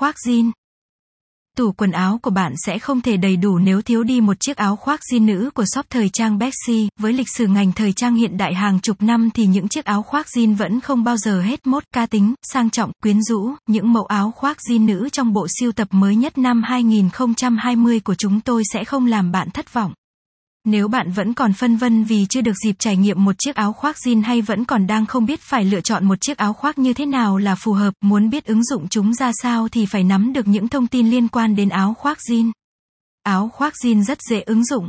khoác jean. Tủ quần áo của bạn sẽ không thể đầy đủ nếu thiếu đi một chiếc áo khoác jean nữ của shop thời trang Bexie. Với lịch sử ngành thời trang hiện đại hàng chục năm thì những chiếc áo khoác jean vẫn không bao giờ hết mốt. Cá tính, sang trọng, quyến rũ, những mẫu áo khoác jean nữ trong bộ sưu tập mới nhất năm 2020 của chúng tôi sẽ không làm bạn thất vọng. Nếu bạn vẫn còn phân vân vì chưa được dịp trải nghiệm một chiếc áo khoác jean hay vẫn còn đang không biết phải lựa chọn một chiếc áo khoác như thế nào là phù hợp, muốn biết ứng dụng chúng ra sao thì phải nắm được những thông tin liên quan đến áo khoác jean. Áo khoác jean rất dễ ứng dụng.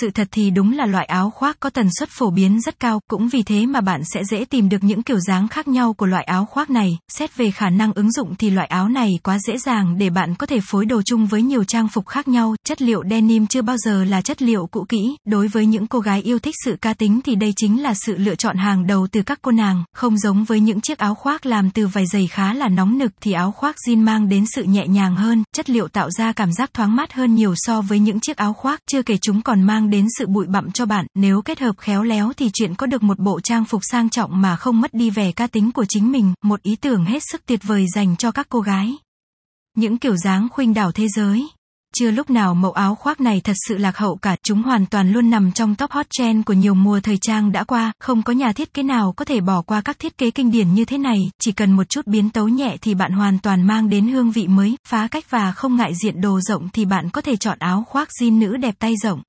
Sự thật thì đúng là loại áo khoác có tần suất phổ biến rất cao, cũng vì thế mà bạn sẽ dễ tìm được những kiểu dáng khác nhau của loại áo khoác này. Xét về khả năng ứng dụng thì loại áo này quá dễ dàng để bạn có thể phối đồ chung với nhiều trang phục khác nhau. Chất liệu denim chưa bao giờ là chất liệu cũ kỹ. Đối với những cô gái yêu thích sự cá tính thì đây chính là sự lựa chọn hàng đầu từ các cô nàng. Không giống với những chiếc áo khoác làm từ vải dày khá là nóng nực thì áo khoác jean mang đến sự nhẹ nhàng hơn. Chất liệu tạo ra cảm giác thoáng mát hơn nhiều so với những chiếc áo khoác, chưa kể chúng còn mang đến sự bụi bặm cho bạn. Nếu kết hợp khéo léo thì chuyện có được một bộ trang phục sang trọng mà không mất đi vẻ cá tính của chính mình, một ý tưởng hết sức tuyệt vời dành cho các cô gái. Những kiểu dáng khuynh đảo thế giới. Chưa lúc nào mẫu áo khoác này thật sự lạc hậu cả, chúng hoàn toàn luôn nằm trong top hot trend của nhiều mùa thời trang đã qua, không có nhà thiết kế nào có thể bỏ qua các thiết kế kinh điển như thế này, chỉ cần một chút biến tấu nhẹ thì bạn hoàn toàn mang đến hương vị mới, phá cách và không ngại diện đồ rộng thì bạn có thể chọn áo khoác jean nữ đẹp tay rộng.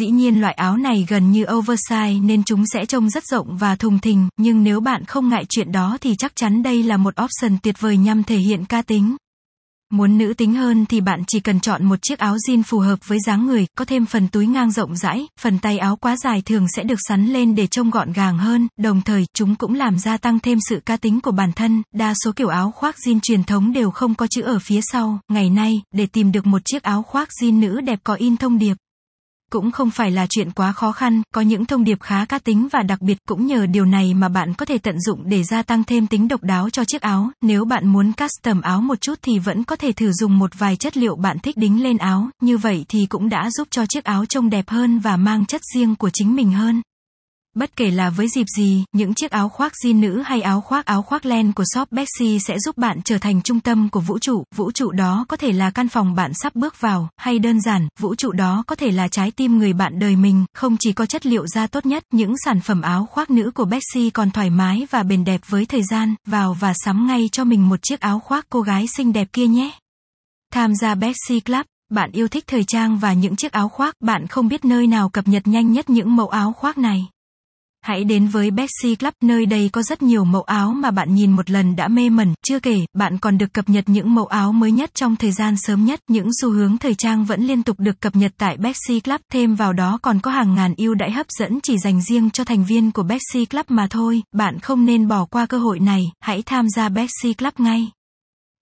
Dĩ nhiên loại áo này gần như oversize nên chúng sẽ trông rất rộng và thùng thình, nhưng nếu bạn không ngại chuyện đó thì chắc chắn đây là một option tuyệt vời nhằm thể hiện cá tính. Muốn nữ tính hơn thì bạn chỉ cần chọn một chiếc áo jean phù hợp với dáng người, có thêm phần túi ngang rộng rãi, phần tay áo quá dài thường sẽ được sắn lên để trông gọn gàng hơn, đồng thời chúng cũng làm gia tăng thêm sự cá tính của bản thân. Đa số kiểu áo khoác jean truyền thống đều không có chữ ở phía sau, ngày nay, để tìm được một chiếc áo khoác jean nữ đẹp có in thông điệp cũng không phải là chuyện quá khó khăn, có những thông điệp khá cá tính và đặc biệt, cũng nhờ điều này mà bạn có thể tận dụng để gia tăng thêm tính độc đáo cho chiếc áo. Nếu bạn muốn custom áo một chút thì vẫn có thể thử dùng một vài chất liệu bạn thích đính lên áo, như vậy thì cũng đã giúp cho chiếc áo trông đẹp hơn và mang chất riêng của chính mình hơn. Bất kể là với dịp gì, những chiếc áo khoác jean nữ hay áo khoác len của shop Bexie sẽ giúp bạn trở thành trung tâm của vũ trụ đó có thể là căn phòng bạn sắp bước vào, hay đơn giản, vũ trụ đó có thể là trái tim người bạn đời mình. Không chỉ có chất liệu da tốt nhất, những sản phẩm áo khoác nữ của Bexie còn thoải mái và bền đẹp với thời gian, vào và sắm ngay cho mình một chiếc áo khoác cô gái xinh đẹp kia nhé. Tham gia Bexie Club. Bạn yêu thích thời trang và những chiếc áo khoác, bạn không biết nơi nào cập nhật nhanh nhất những mẫu áo khoác này. Hãy đến với Bexie Club, nơi đây có rất nhiều mẫu áo mà bạn nhìn một lần đã mê mẩn, chưa kể, bạn còn được cập nhật những mẫu áo mới nhất trong thời gian sớm nhất, những xu hướng thời trang vẫn liên tục được cập nhật tại Bexie Club, thêm vào đó còn có hàng ngàn ưu đãi hấp dẫn chỉ dành riêng cho thành viên của Bexie Club mà thôi, bạn không nên bỏ qua cơ hội này, hãy tham gia Bexie Club ngay.